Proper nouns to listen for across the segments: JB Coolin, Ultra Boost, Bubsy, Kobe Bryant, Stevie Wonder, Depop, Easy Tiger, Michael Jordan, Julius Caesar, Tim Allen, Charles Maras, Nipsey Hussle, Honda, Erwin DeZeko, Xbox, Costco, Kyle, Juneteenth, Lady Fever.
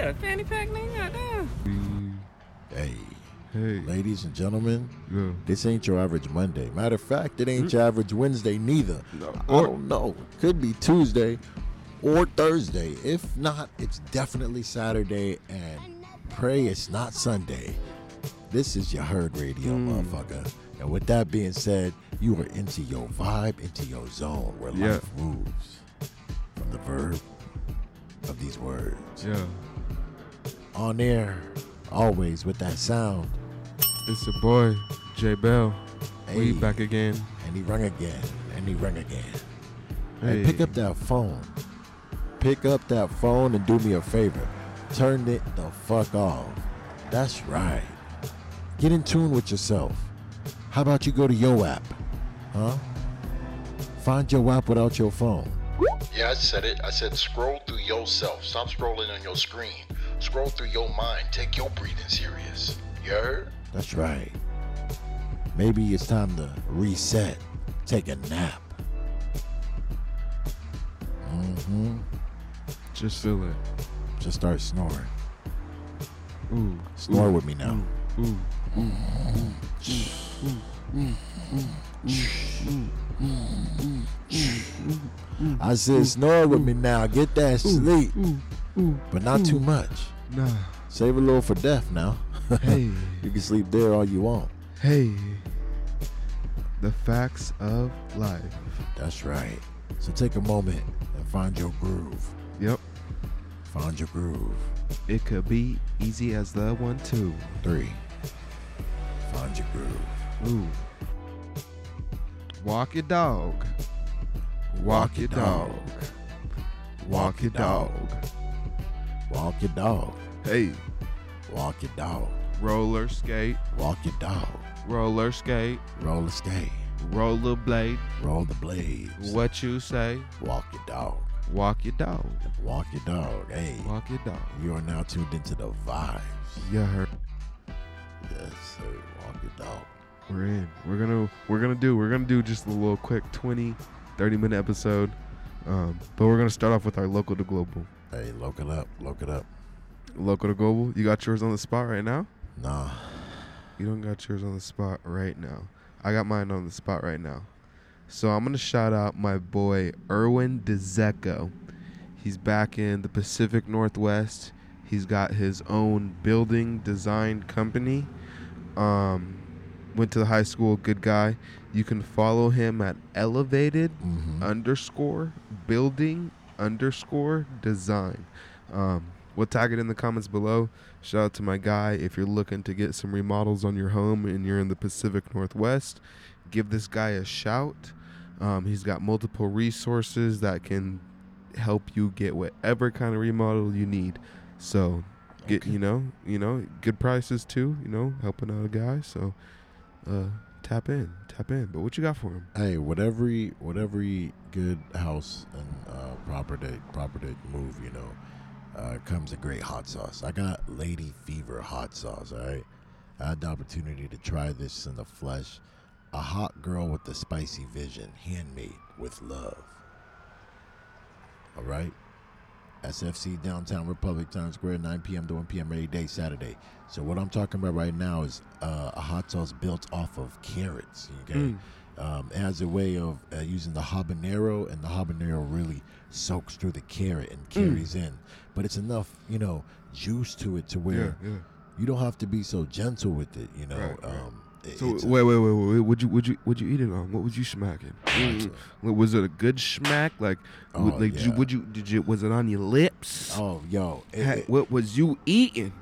got a fanny pack, nigga. Goddamn. Hey. Hey. Ladies and gentlemen, yeah. This ain't your average Monday. Matter of fact, it ain't your average Wednesday neither. No. I don't know. Could be Tuesday or Thursday. If not, it's definitely Saturday, and pray it's not Sunday. This is your Herd Radio, motherfucker. And with that being said, you are into your vibe, into your zone, where life moves. From the verb of these words. Yeah. On air, always with that sound. It's your boy, J Bell. Hey. We back again. And he rung again. And he rung again. Hey, pick up that phone. Pick up that phone and do me a favor. Turn it the fuck off. That's right. Get in tune with yourself. How about you go to your app? Huh? Find your app without your phone. Yeah, I said it. I said scroll through yourself. Stop scrolling on your screen. Scroll through your mind. Take your breathing serious. You heard? That's right. Maybe it's time to reset. Take a nap. Mm-hmm. Just feel it. Just start snoring. Ooh. Snore with me now. Ooh. I said snore with me now. Get that sleep. But not too much. Nah. Save a little for death now. Hey. You can sleep there all you want. Hey. The facts of life. That's right. So take a moment and find your groove. Yep. Find your groove. It could be easy as the 1, 2, 3. Find your groove. Ooh. Walk your dog. Walk your dog. Walk your dog. Walk your dog. Hey. Walk your dog. Roller skate. Walk your dog. Roller skate. Roller skate. Roller blade. Roll the blades. What you say? Walk your dog. Walk your dog. Walk your dog. Hey. Walk your dog. You are now tuned into the vibes. You heard. Yes, sir. Walk your dog. We're in. We're gonna do just a little quick 20-30 minute episode. But we're gonna start off with our local to global. Hey, local up, local up. Local to global. You got yours on the spot right now? Nah. You don't got yours on the spot right now. I got mine on the spot right now. So I'm going to shout out my boy, Erwin DeZeko. He's back in the Pacific Northwest. He's got his own building design company. Went to the high school, good guy. You can follow him at elevated _building_design. We'll tag it in the comments below. Shout out to my guy. If you're looking to get some remodels on your home and you're in the Pacific Northwest, give this guy a shout. He's got multiple resources that can help you get whatever kind of remodel you need. So, get good prices too. You know, helping out a guy. So, tap in. But what you got for him? Hey, whatever good house and property move, you know, comes a great hot sauce. I got Lady Fever hot sauce. All right, I had the opportunity to try this in the flesh. A hot girl with a spicy vision, handmade with love. All right? SFC, Downtown Republic, Times Square, 9 p.m. to 1 p.m. every day, Saturday. So what I'm talking about right now is a hot sauce built off of carrots, okay? It has a way of using the habanero, and the habanero really soaks through the carrot and carries in. But it's enough, you know, juice to it to where you don't have to be so gentle with it, you know? Right. So wait. Would you eat it on? What would you smack it? Was it a good smack? Was it on your lips? Oh, yo! What was you eating?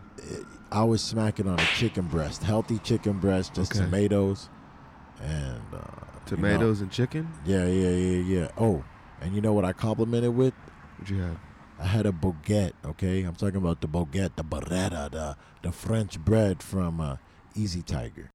I was smacking on a chicken breast, healthy chicken breast, just tomatoes and chicken. Yeah. Oh, and you know what I complimented with? What you have? I had a baguette. Okay, I'm talking about the baguette, the barretta, the French bread from Easy Tiger.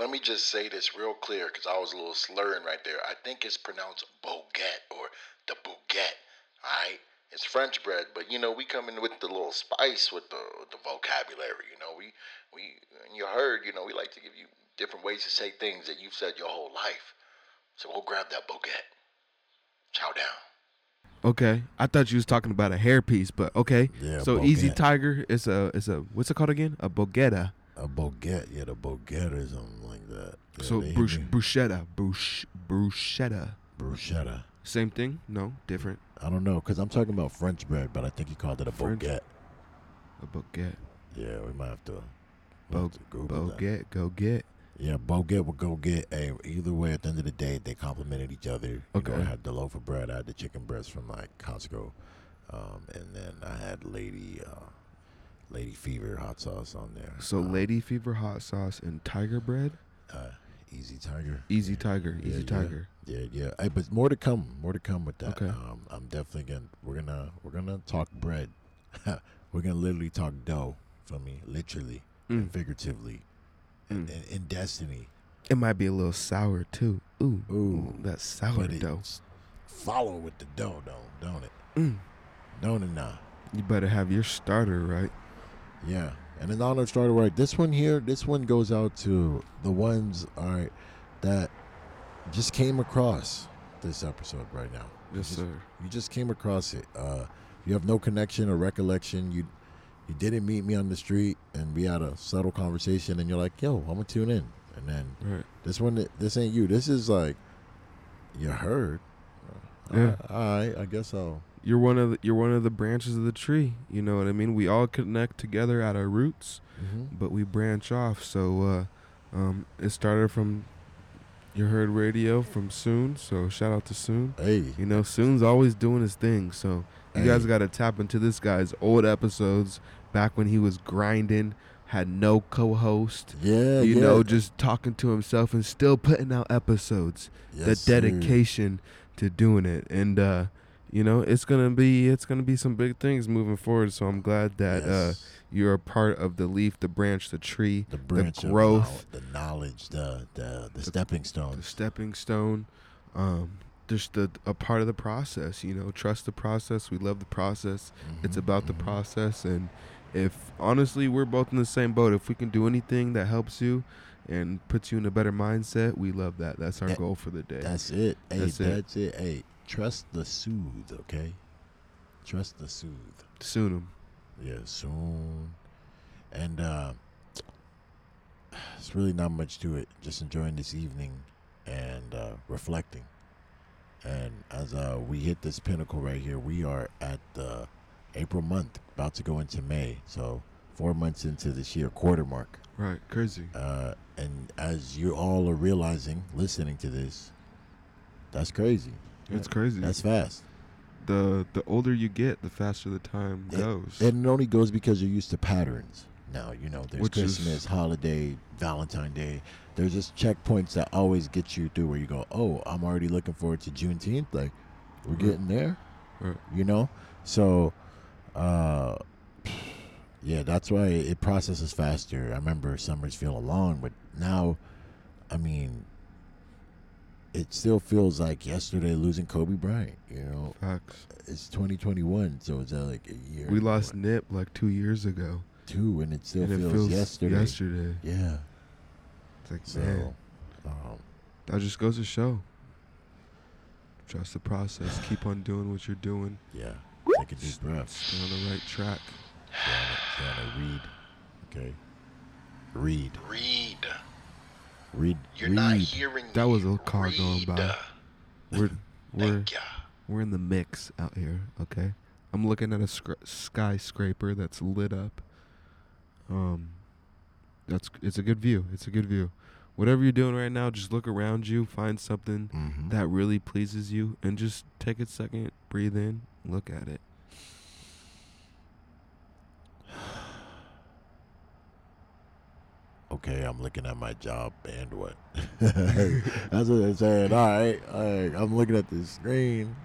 Let me just say this real clear, because I was a little slurring right there. I think it's pronounced baguette or the baguette, all right? It's French bread, but, you know, we come in with the little spice with the vocabulary, you know? And you heard, you know, we like to give you different ways to say things that you've said your whole life. So we'll grab that baguette. Chow down. Okay, I thought you was talking about a hairpiece, but okay. Yeah, so Easy Tiger is a what's it called again? A boghetta. A boghetta, yeah, the boghetta is something like that. Yeah, so bruschetta. Same thing? No, different. I don't know, cause I'm talking about French bread, but I think he called it a boghette. A boghette. Yeah, we might have to. Go get. Yeah, boghette will go get. Hey, either way, at the end of the day, they complemented each other. Okay. You know, I had the loaf of bread. I had the chicken breast from like Costco, and then I had Lady Fever hot sauce on there. So Lady Fever hot sauce and Tiger bread. Easy Tiger. Yeah. Hey, but more to come with that. Okay. I'm definitely gonna. We're gonna talk bread. We're gonna literally talk dough. For me, literally and figuratively. And in destiny, it might be a little sour too. Ooh, that's sour dough. Follow with the dough, though, don't it? Don't it now? You better have your starter right. Yeah, and an honor starter right. This one goes out to the ones, all right, that just came across this episode right now. Yes, sir. You just came across it. You have no connection or recollection. You didn't meet me on the street, and we had a subtle conversation, and you're like, yo, I'm going to tune in. And then this ain't you. This is like, you heard. Yeah. All right, I guess so. You're one of the branches of the tree. You know what I mean? We all connect together at our roots, but we branch off. So it started from You Heard Radio from Soon. So shout out to Soon. Hey. You know, Soon's always doing his thing, so... You guys got to tap into this guy's old episodes back when he was grinding, had no co-host. Yeah, you know, just talking to himself and still putting out episodes. Yes, the dedication to doing it. And, you know, it's gonna be some big things moving forward. So I'm glad that you're a part of the leaf, the branch, the tree, the growth. The knowledge, the stepping stone. The stepping stone. Just a part of the process, you know. Trust the process. We love the process. It's about the process, and if honestly we're both in the same boat, if we can do anything that helps you and puts you in a better mindset, we love that. That's our goal for the day. That's it. Hey, that's it. Hey, trust the soothe, okay? Trust the soothe. Soon 'em. Yeah, soon. And it's really not much to it. Just enjoying this evening and reflecting. And as we hit this pinnacle right here, we are at the April month, about to go into May. So 4 months into this year, quarter mark. Right, crazy. And as you all are realizing, listening to this, that's crazy. It's crazy. That's fast. The older you get, the faster the time goes. And it only goes because you're used to patterns. Now, you know, there's Christmas, holiday, Valentine's Day. There's just checkpoints that always get you through where you go, oh, I'm already looking forward to Juneteenth. Like, we're getting there, you know? So, yeah, that's why it processes faster. I remember summers feel long, but now, I mean, it still feels like yesterday losing Kobe Bryant, you know? Facts. It's 2021, so it's like a year. We lost Nip like 2 years ago. And it still feels yesterday. Yeah. It's like, so, man, that just goes to show. Trust the process. Keep on doing what you're doing. Yeah. Take a deep breath. Stay on the right track. Stay on a read. Okay. Read. You're not hearing me. That was a car going by. We're in the mix out here, okay? I'm looking at a skyscraper that's lit up. It's a good view. Whatever you're doing right now, just look around you, find something that really pleases you, and just take a second, breathe in, look at it. Okay, I'm looking at my job, and what? That's what they're saying. All right, I'm looking at this screen.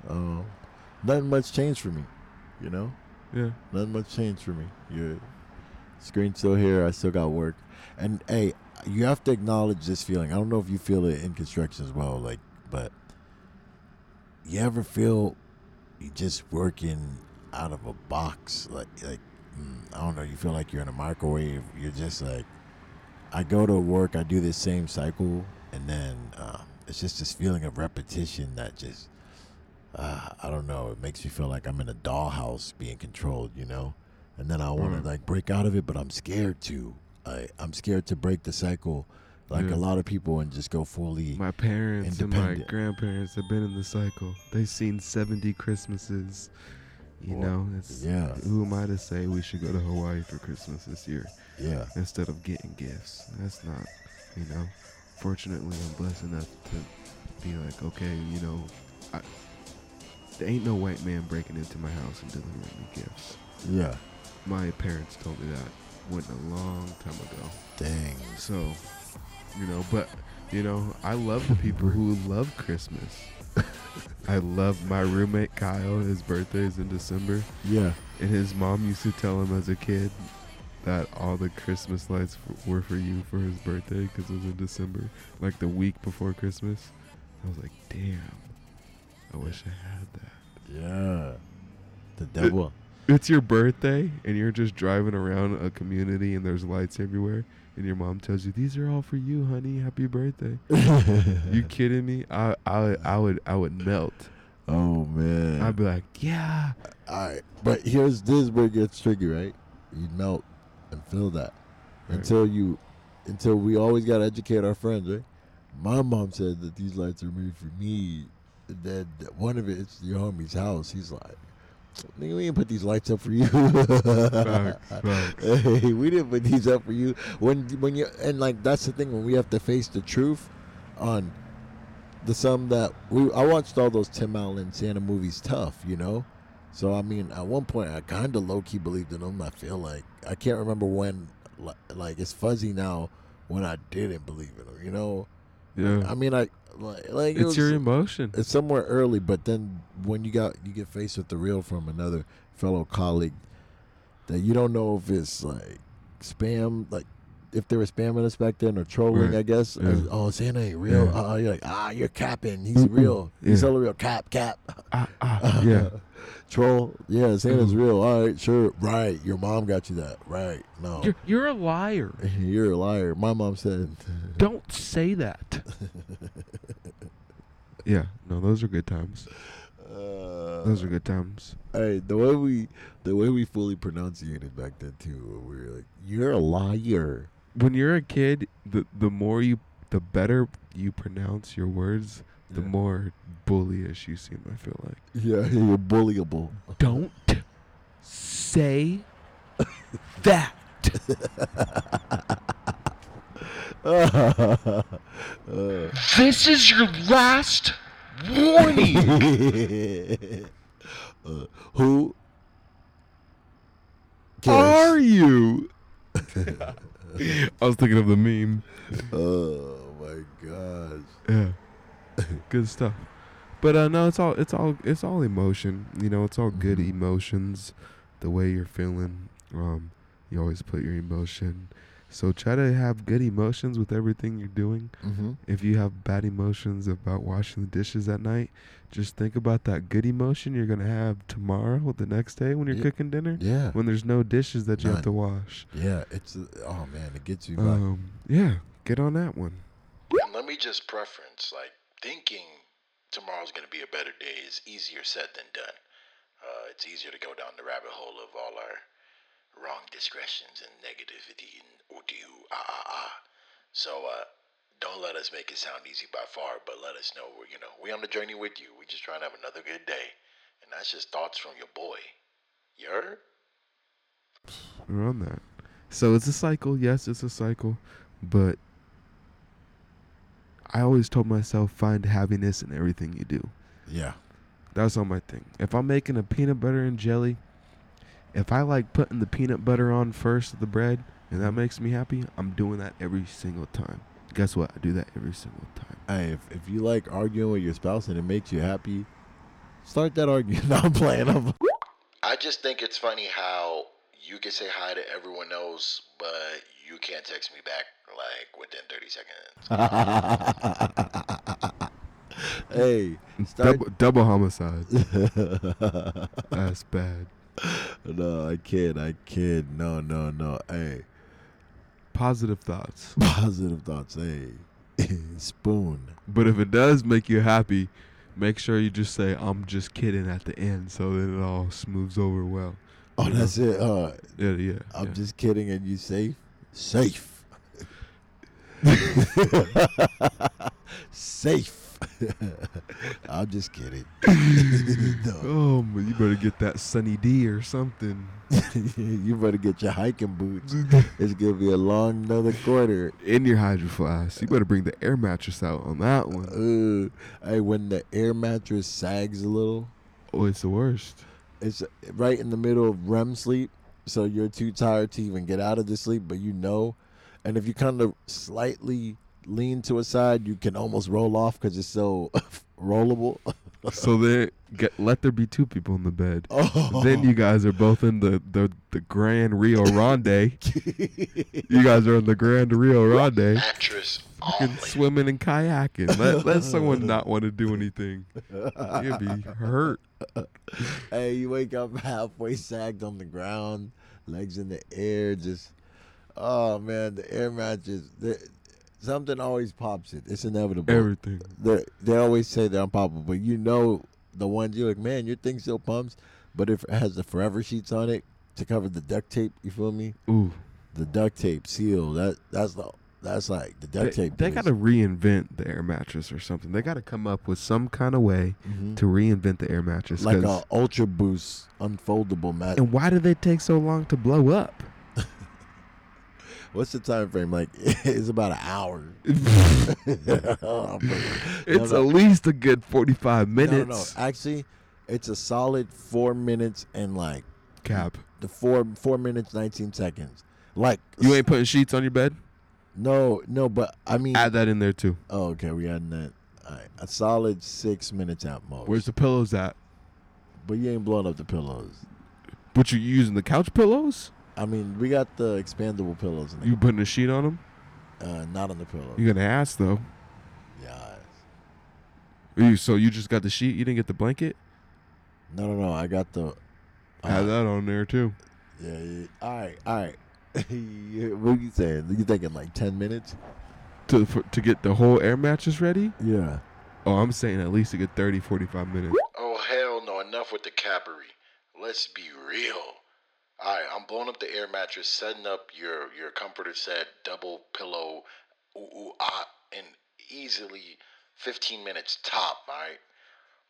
Nothing much changed for me, you know? Yeah. Nothing much changed for me. Yeah. Screen's still here. I still got work. And, hey, you have to acknowledge this feeling. I don't know if you feel it in construction as well, like, but you ever feel you just working out of a box? Like I don't know, you feel like you're in a microwave. You're just like, I go to work, I do this same cycle, and then it's just this feeling of repetition that just I don't know, it makes me feel like I'm in a dollhouse being controlled, you know? And then I want to like break out of it, but I'm scared to. I'm scared to break the cycle like a lot of people and just go fully independent. My parents and my grandparents have been in the cycle. They've seen 70 Christmases. You know, who am I to say we should go to Hawaii for Christmas this year? Yeah. Instead of getting gifts. That's not, you know. Fortunately, I'm blessed enough to be like, okay, you know, there ain't no white man breaking into my house and delivering me gifts. Yeah. My parents told me that a long time ago. Dang. So, you know, but, you know, I love the people who love Christmas. I love my roommate Kyle. His birthday is in December. Yeah. And his mom used to tell him as a kid that all the Christmas lights were for you for his birthday because it was in December, like the week before Christmas. I was like, damn, I wish I had that. Yeah. The devil. It's your birthday and you're just driving around a community and there's lights everywhere. And your mom tells you, these are all for you, honey. Happy birthday. You kidding me? I would melt. Oh, man. I'd be like, yeah. All right. But here's this where it gets tricky, right? You melt and feel that. Right. Until we always got to educate our friends, right? My mom said that these lights are made for me. And then one of it's your homie's house. He's like, nigga, we didn't put these lights up for you. Facts. Hey, we didn't put these up for you. When you and like that's the thing when we have to face the truth on the sum that I watched all those Tim Allen Santa movies tough, you know. So I mean, at one point I kind of low key believed in them. I feel like I can't remember when. Like it's fuzzy now when I didn't believe in them, you know. Yeah. I mean, like it's your emotion. It's somewhere early, but then when you get faced with the real from another fellow colleague that you don't know if it's like spam, like if they were spamming us back then or trolling, right. I guess. Yeah. Oh, Santa ain't real. Yeah. You're like, you're capping. He's real. Yeah. He's totally real. Cap. Yeah. Troll. Yeah, Santa's real. All right, sure. Right. Your mom got you that. Right. No. You're a liar. You're a liar. My mom said. Don't say that. Yeah. No, those are good times. Those are good times. Hey, the way we fully pronunciated back then too, we were like, "You're a liar." When you're a kid, the better you pronounce your words, the more bullyish you seem. I feel like. Yeah, you're bullyable. Don't say that. This is your last. Warning! Who are you? I was thinking of the meme. Oh my gosh! Yeah, good stuff. But no, it's all emotion. You know, it's all good emotions. The way you're feeling, you always put your emotion. So try to have good emotions with everything you're doing. Mm-hmm. If you have bad emotions about washing the dishes at night, just think about that good emotion you're going to have tomorrow, the next day when you're cooking dinner. Yeah. When there's no dishes that you have to wash. Yeah. It's oh, man, it gets you back. Yeah. Get on that one. And let me just preference, like, thinking tomorrow's going to be a better day is easier said than done. It's easier to go down the rabbit hole of all our wrong discretions and negativity and So don't let us make it sound easy by far, but let us know we're on the journey with you. We just trying to have another good day, and that's just thoughts from your boy. You heard? We're on that. So it's a cycle. Yes, it's a cycle, but I always told myself find happiness in everything you do. Yeah, that's all my thing. If I'm making a peanut butter and jelly. If I like putting the peanut butter on first of the bread and that makes me happy, I'm doing that every single time. Guess what? I do that every single time. Hey, if you like arguing with your spouse and it makes you happy, start that argument. No, I'm playing. I just think it's funny how you can say hi to everyone else, but you can't text me back like within 30 seconds. Hey, double homicide. That's bad. No, I kid. No. Hey. Positive thoughts. Hey. Spoon. But if it does make you happy, Make sure you just say, I'm just kidding at the end, so that it all smooths over well. Oh, that's it. Yeah. I'm just kidding, and you safe? Safe. Safe. I'm just kidding. No. Oh, but you better get that Sunny D or something. You better get your hiking boots. It's gonna be a long another quarter. In your Hydro Flask, you better bring the air mattress out on that one. Hey, when the air mattress sags a little, oh, it's the worst. It's right in the middle of REM sleep, so you're too tired to even get out of the sleep, but you know. And if you kind of slightly lean to a side, you can almost roll off because it's so rollable. So let there be two people in the bed. Oh. Then you guys are both in the Grand Rio Grande. You guys are in the Grand Rio Grande. Fucking swimming and kayaking. Let someone not want to do anything. You'd be hurt. Hey, you wake up halfway sagged on the ground, legs in the air, just, oh, man, the air mattress. Something always pops it. It's inevitable. Everything. They always say they're unpoppable, but you know the ones you're like, man, your thing still pumps, but if it has the forever sheets on it to cover the duct tape, you feel me? Ooh. The duct tape seal. That's like the duct tape. They got to reinvent the air mattress or something. They got to come up with some kind of way to reinvent the air mattress. Like a Ultra Boost unfoldable mattress. And why do they take so long to blow up? What's the time frame? Like, it's about an hour. It's at least a good 45 minutes. No. Actually, it's a solid 4 minutes and like cap. The 4 minutes, 19 seconds. Like, you ain't putting sheets on your bed? No, but I mean, add that in there too. Oh, okay, we adding that. All right, a solid 6 minutes at most. Where's the pillows at? But you ain't blowing up the pillows. But you're using the couch pillows? I mean, we got the expandable pillows in there. You putting a sheet on them? Not on the pillow. You're going to ask, though. Yeah. So you just got the sheet? You didn't get the blanket? No. I got the... Add that on there, too. Yeah. All right. What are you saying? You thinking like 10 minutes? To get the whole air mattress ready? Yeah. Oh, I'm saying at least a good 30, 45 minutes. Oh, hell no. Enough with the cappery. Let's be real. All right, I'm blowing up the air mattress, setting up your comforter set, double pillow, in easily 15 minutes top, all right?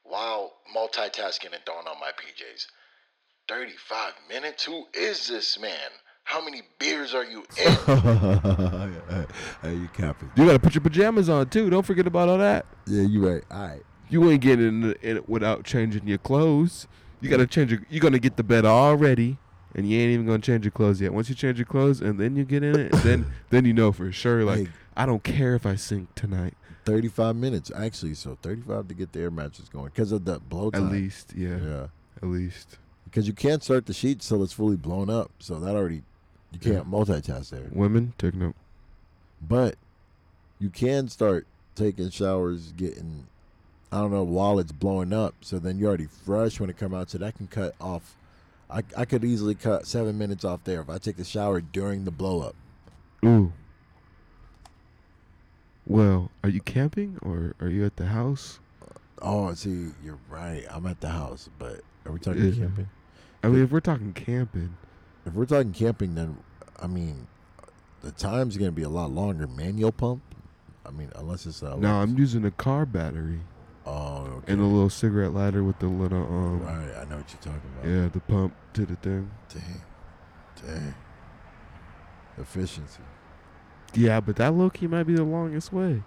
While multitasking and throwing on my PJs. 35 minutes? Who is this man? How many beers are you in? Hey, you capping. You got to put your pajamas on, too. Don't forget about all that. Yeah, you right. All right. You ain't getting in it without changing your clothes. You got to change you're going to get the bed all ready. And you ain't even going to change your clothes yet. Once you change your clothes and then you get in it, and then you know for sure, like, hey, I don't care if I sink tonight. 35 minutes, actually. So 35 to get the air mattress going because of the blow time. At least, yeah. At least. Because you can't start the sheet till it's fully blown up. So that already, you can't multitask there. Women, take note. But you can start taking showers, getting, I don't know, while it's blowing up. So then you're already fresh when it come out. So that can cut off. I could easily cut 7 minutes off there if I take a shower during the blow-up. Ooh. Well, are you camping or are you at the house? Oh, see, you're right. I'm at the house, but are we talking camping? I mean, if we're talking camping, then, I mean, the time's going to be a lot longer. Manual pump? I mean, unless it's... No, I'm using a car battery. Oh, okay. And a little cigarette lighter with the little... All right, I know what you're talking about. Yeah, the pump to the thing. Dang. Efficiency. Yeah, but that low-key might be the longest way.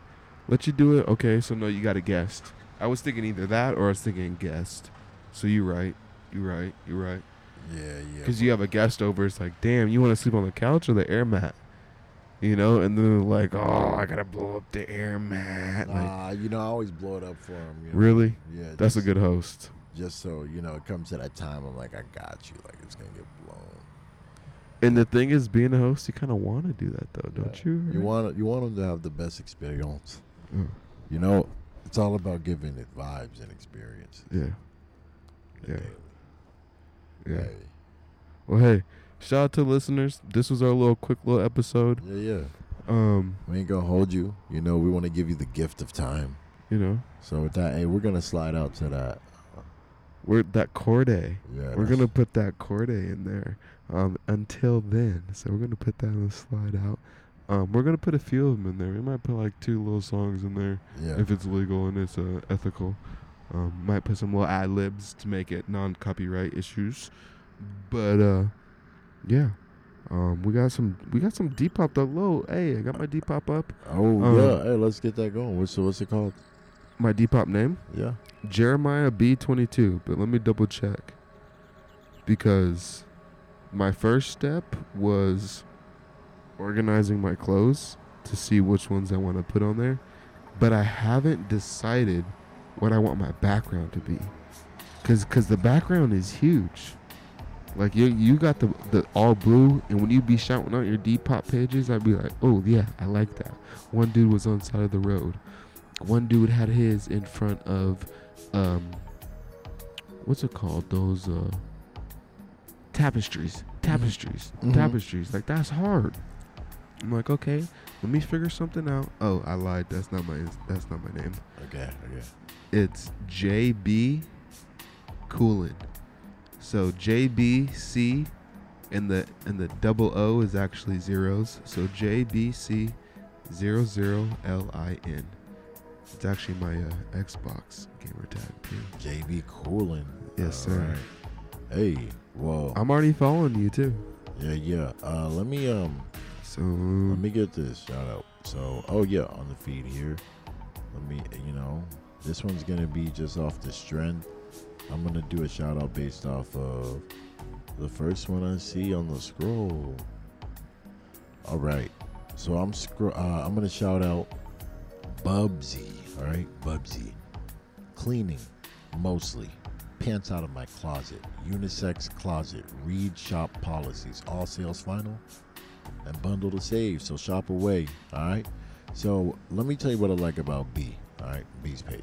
Let you do it. Okay, so no, you got a guest. I was thinking either that or I was thinking guest. So you're right. Yeah. Because you have a guest over. It's like, damn, you want to sleep on the couch or the air mat? You know, and then like, oh, I got to blow up the air mat. Like, I always blow it up for him. You know? Really? Yeah. That's a good host. Just so, it comes to that time, I'm like, I got you. Like, it's going to get blown. And the thing is, being a host, you kind of want to do that, though, don't you? Right? You want them to have the best experience. Mm. It's all about giving it vibes and experiences. Yeah. Hey. Well, hey. Shout out to listeners. This was our quick little episode. Yeah. We ain't gonna hold you. We want to give you the gift of time. you know. So with that, hey, we're gonna slide out to that. Corday. Yeah, we're gonna put that Corday in there. Until then, so we're gonna put that on the slide out. We're gonna put a few of them in there. We might put like 2 little songs in there, yeah, if it's legal and it's ethical. Might put some little ad libs to make it non-copyright issues, but yeah. We got some Depop though. Low. Hey, I got my Depop up. Oh yeah. Hey, let's get that going. What's it called? My Depop name? Yeah. Jeremiah B22. But let me double check, because my first step was organizing my clothes to see which ones I want to put on there, but I haven't decided what I want my background to be, because the background is huge. Like, you got the all blue, and when you be shouting out your Depop pages, I'd be like, oh, yeah, I like that. One dude was on side of the road. One dude had his in front of, what's it called? Those tapestries, mm-hmm. Tapestries. Like, that's hard. I'm like, okay, let me figure something out. Oh, I lied. That's not my name. Okay. It's JB Coolin. So JBC and the double O is actually zeros. So JBC00LIN. It's actually my Xbox gamer tag too. JB Coolin. Yes, sir. Right. Hey, whoa. I'm already following you too. Yeah. Let me get this shout out. So, oh yeah, on the feed here. Let me, this one's gonna be just off the strength. I'm going to do a shout out based off of the first one I see on the scroll. All right. So I'm going to shout out Bubsy. All right. Bubsy. Cleaning mostly. Pants out of my closet. Unisex closet. Read shop policies. All sales final and bundle to save. So shop away. All right. So let me tell you what I like about B. All right. B's page.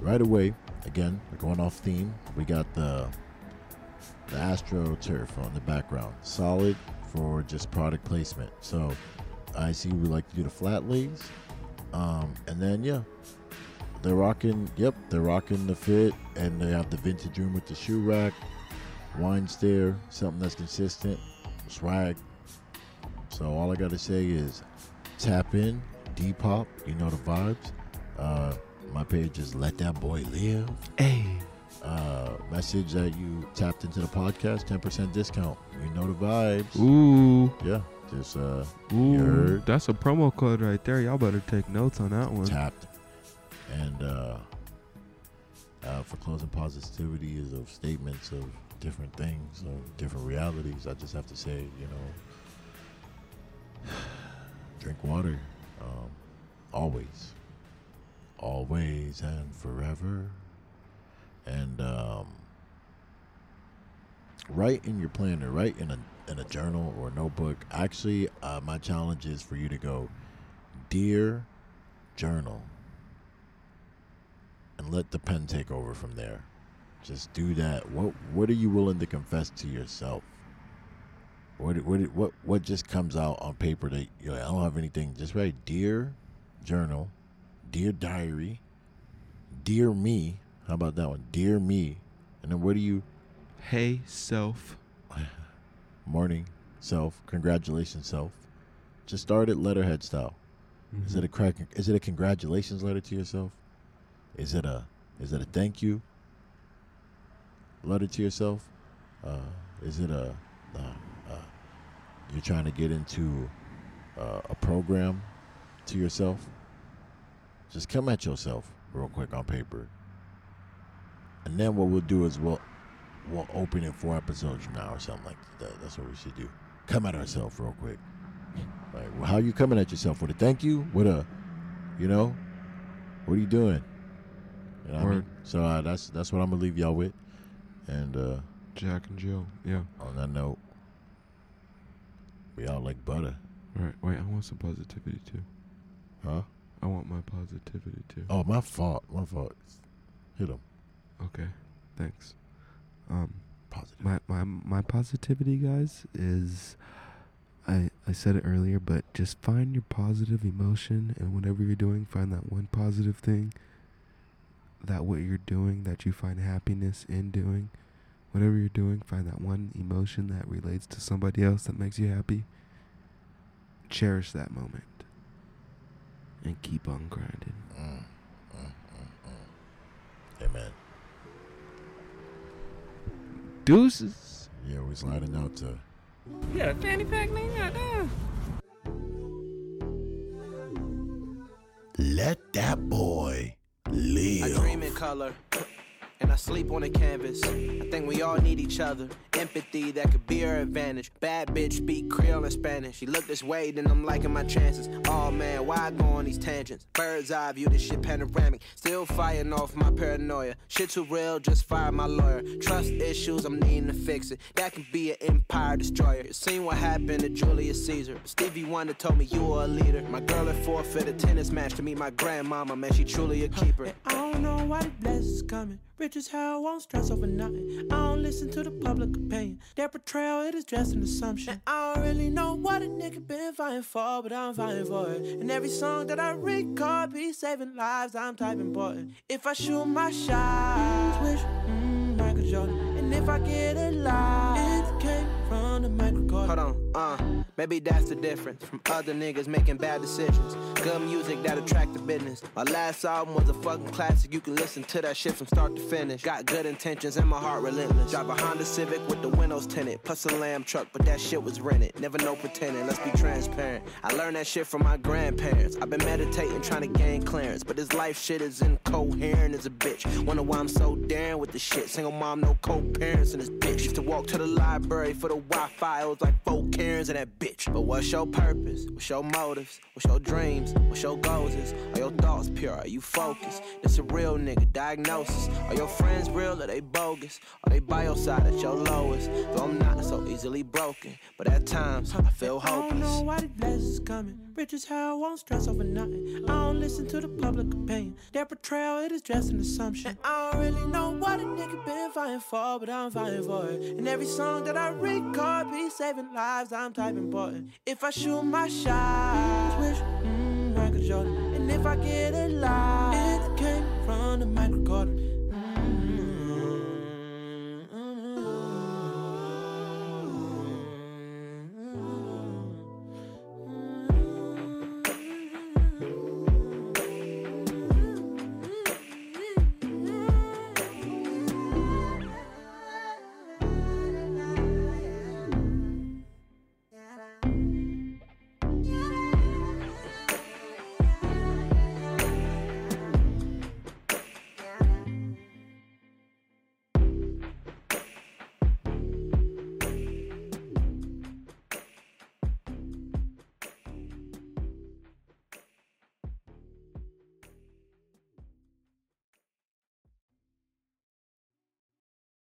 Right away, again, we're going off theme. We got the AstroTurf on the background. Solid for just product placement. So I see we like to do the flat leagues. And then, yeah, they're rocking the fit. And they have the vintage room with the shoe rack, wine stair, something that's consistent, swag. So all I got to say is tap in, Depop, you know the vibes. My page is Let That Boy Live. Hey. Message that you tapped into the podcast, 10% discount. You know the vibes. Ooh. Yeah. Just you heard. That's a promo code right there. Y'all better take notes on that one. Tapped. And for closing positivity is of statements of different things, of different realities. I just have to say, drink water. Always. Always and forever, and write in your planner, write in a journal or a notebook. Actually, my challenge is for you to go, dear journal, and let the pen take over from there. Just do that. What are you willing to confess to yourself? What just comes out on paper that you're like, I don't have anything. Just write, dear journal. Dear diary, dear me. How about that one? Dear me. And then what do you? Hey, self. Morning, self. Congratulations, self. Just start it letterhead style. Mm-hmm. Is it a congratulations letter to yourself? Is it a thank you letter to yourself? Is it a you're trying to get into a program to yourself? Just come at yourself real quick on paper. And then what we'll do is we'll open it 4 episodes from now or something like that. That's what we should do. Come at ourselves real quick. Like, well, how are you coming at yourself? With a thank you? With a, what are you doing? You know what I mean? So that's what I'm going to leave y'all with. And Jack and Jill, yeah. On that note, we all like butter. All right, wait, I want some positivity too. Huh? I want my positivity too. Oh, my fault. Hit him. Okay, thanks. Positive. My positivity, guys, is I said it earlier, but just find your positive emotion, and whatever you're doing, find that one positive thing that what you're doing, that you find happiness in doing, whatever you're doing, find that one emotion that relates to somebody else that makes you happy. Cherish that moment and keep on grinding. Amen. Deuces. Yeah, we're sliding out to. Yeah, fanny pack, man. Goddamn. Let that boy live. I dream in color, and I sleep on a canvas. I think we all need each other. Empathy, that could be her advantage. Bad bitch speak Creole and Spanish. She looked this way, then I'm liking my chances. Oh man, why I go on these tangents? Bird's eye view, this shit panoramic. Still firing off my paranoia. Shit too real, just fire my lawyer. Trust issues, I'm needing to fix it. That could be an empire destroyer. Seen what happened to Julius Caesar. Stevie Wonder told me you were a leader. My girl at forfeit a tennis match to meet my grandmama. Man, she truly a keeper. And I don't know why the blessings coming. Rich as hell, won't stress over nothing. I don't listen to the public opinion. Their portrayal, it is just an assumption. And I don't really know what a nigga been fighting for, but I'm fighting for it. And every song that I record be saving lives, I'm type important. If I shoot my shot, wish Michael Jordan. And if I get a lie, it came from the microcord. Hold on, maybe that's the difference from other niggas making bad decisions. Good music that attract the business. My last album was a fucking classic. You can listen to that shit from start to finish. Got good intentions and my heart relentless. Drive a Honda Civic with the windows tinted. Plus a lamb truck, but that shit was rented. Never no pretending, let's be transparent. I learned that shit from my grandparents. I've been meditating, trying to gain clearance. But this life shit is incoherent as a bitch. Wonder why I'm so daring with the shit. Single mom, no co-parents in this bitch. Used to walk to the library for the Wi-Fi. It was like 4 Karens in that bitch. But what's your purpose? What's your motives? What's your dreams? What's your goals is? Are your thoughts pure? Are you focused? This a real nigga diagnosis. Are your friends real or they bogus? Are they by your side at your lowest? Though I'm not so easily broken, but at times I feel hopeless. I don't know why the blessings coming. Rich as hell, won't stress over nothing. I don't listen to the public opinion. Their portrayal, it is just an assumption. And I don't really know what a nigga been fighting for, but I'm fighting for it. And every song that I record be saving lives, I'm type important. If I shoot my shot, wish Michael Jordan. And if I get a lie, it came from the microcorder.